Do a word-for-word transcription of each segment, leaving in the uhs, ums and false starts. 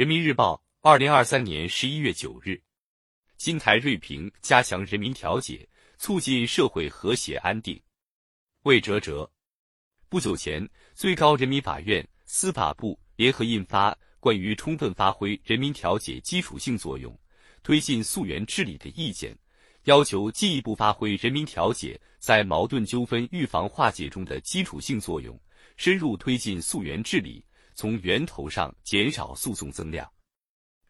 人民日报，二零二三年十一月九日。金台锐评：加强人民调解，促进社会和谐安定。魏哲哲。不久前，最高人民法院、司法部联合印发《关于充分发挥人民调解基础性作用，推进溯源治理的意见》，要求进一步发挥人民调解在矛盾纠纷预防化解中的基础性作用，深入推进溯源治理，从源头上减少诉讼增量。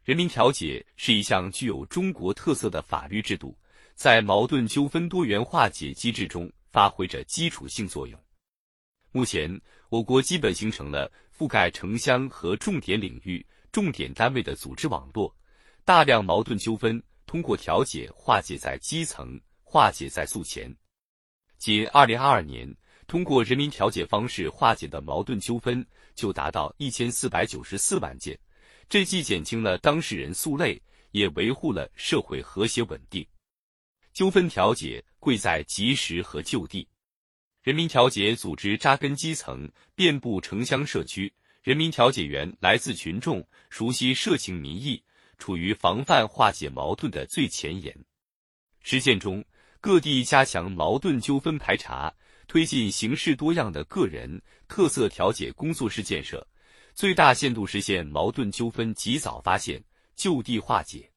人民调解是一项具有中国特色的法律制度，在矛盾纠纷多元化解机制中发挥着基础性作用。目前，我国基本形成了覆盖城乡和重点领域、重点单位的组织网络，大量矛盾纠纷通过调解化解在基层，化解在诉前。仅二零二二年，通过人民调解方式化解的矛盾纠纷就达到一千四百九十四万件，这既减轻了当事人诉累，也维护了社会和谐稳定。纠纷调解贵在及时和就地。人民调解组织扎根基层，遍布城乡社区，人民调解员来自群众，熟悉社情民意，处于防范化解矛盾的最前沿。实践中，各地加强矛盾纠纷排查，推进形式多样的个人特色调解工作室建设，最大限度实现矛盾纠纷及早发现、就地化解。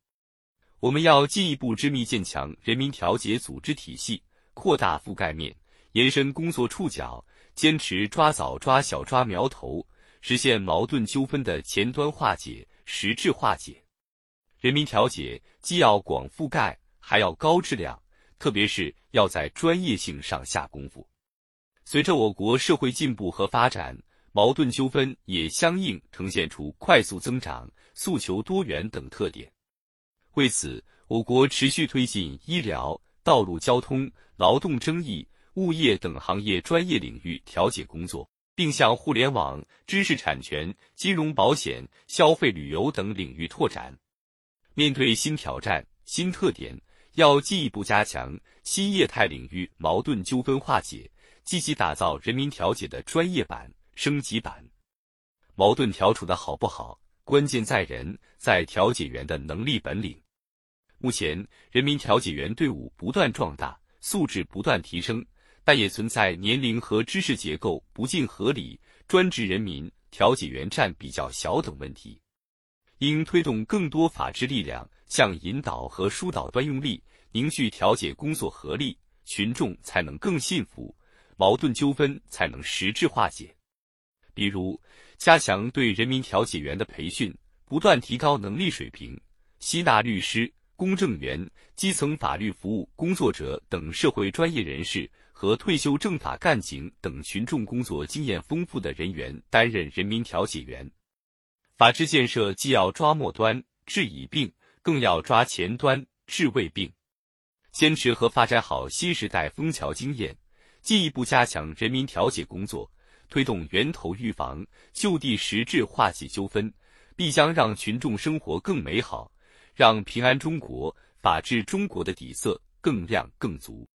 我们要进一步织密建强人民调解组织体系，扩大覆盖面，延伸工作触角，坚持抓早抓小抓苗头，实现矛盾纠纷的前端化解、实质化解。人民调解既要广覆盖，还要高质量，特别是要在专业性上下功夫。随着我国社会进步和发展，矛盾纠纷也相应呈现出快速增长、诉求多元等特点。为此，我国持续推进医疗、道路交通、劳动争议、物业等行业专业领域调解工作，并向互联网、知识产权、金融保险、消费旅游等领域拓展。面对新挑战、新特点，要进一步加强新业态领域矛盾纠纷化解，积极打造人民调解的专业版、升级版。矛盾调处的好不好，关键在人，在调解员的能力本领。目前，人民调解员队伍不断壮大，素质不断提升，但也存在年龄和知识结构不尽合理、专职人民调解员占比较小等问题。应推动更多法治力量向引导和疏导端用力，凝聚调解工作合力，群众才能更信服，矛盾纠纷才能实质化解。比如，加强对人民调解员的培训，不断提高能力水平，吸纳律师、公证员、基层法律服务工作者等社会专业人士和退休政法干警等群众工作经验丰富的人员担任人民调解员。法治建设既要抓末端、治已病，更要抓前端、治未病。坚持和发展好新时代枫桥经验，进一步加强人民调解工作，推动源头预防、就地实质化解纠纷，必将让群众生活更美好，让平安中国、法治中国的底色更亮更足。